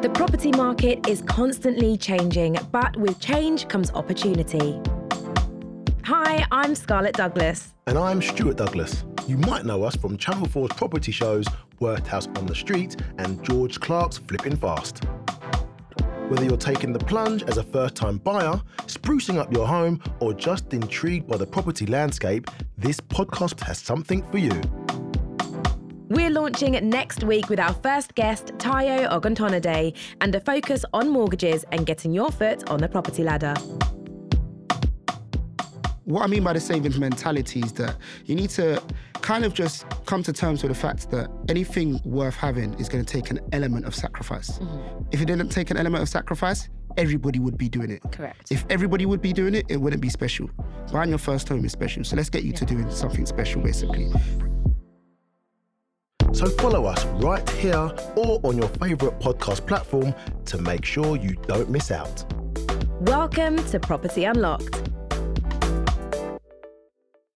The property market is constantly changing, but with change comes opportunity. Hi, I'm Scarlette Douglas. And I'm Stuart Douglas. You might know us from Channel 4's property shows Worth House on the Street and George Clarke's Flipping Fast. Whether you're taking the plunge as a first-time buyer, sprucing up your home, or just intrigued by the property landscape, this podcast has something for you. We're launching next week with our first guest, Tayo Oguntonade, and a focus on mortgages and getting your foot on the property ladder. What I mean by the savings mentality is that you need to kind of just come to terms with the fact that anything worth having is going to take an element of sacrifice. Mm-hmm. If it didn't take an element of sacrifice, everybody would be doing it. Correct. If everybody would be doing it, it wouldn't be special. Buying your first home is special. So let's get you to doing something special, basically. So follow us right here or on your favourite podcast platform to make sure you don't miss out. Welcome to Property Unlocked.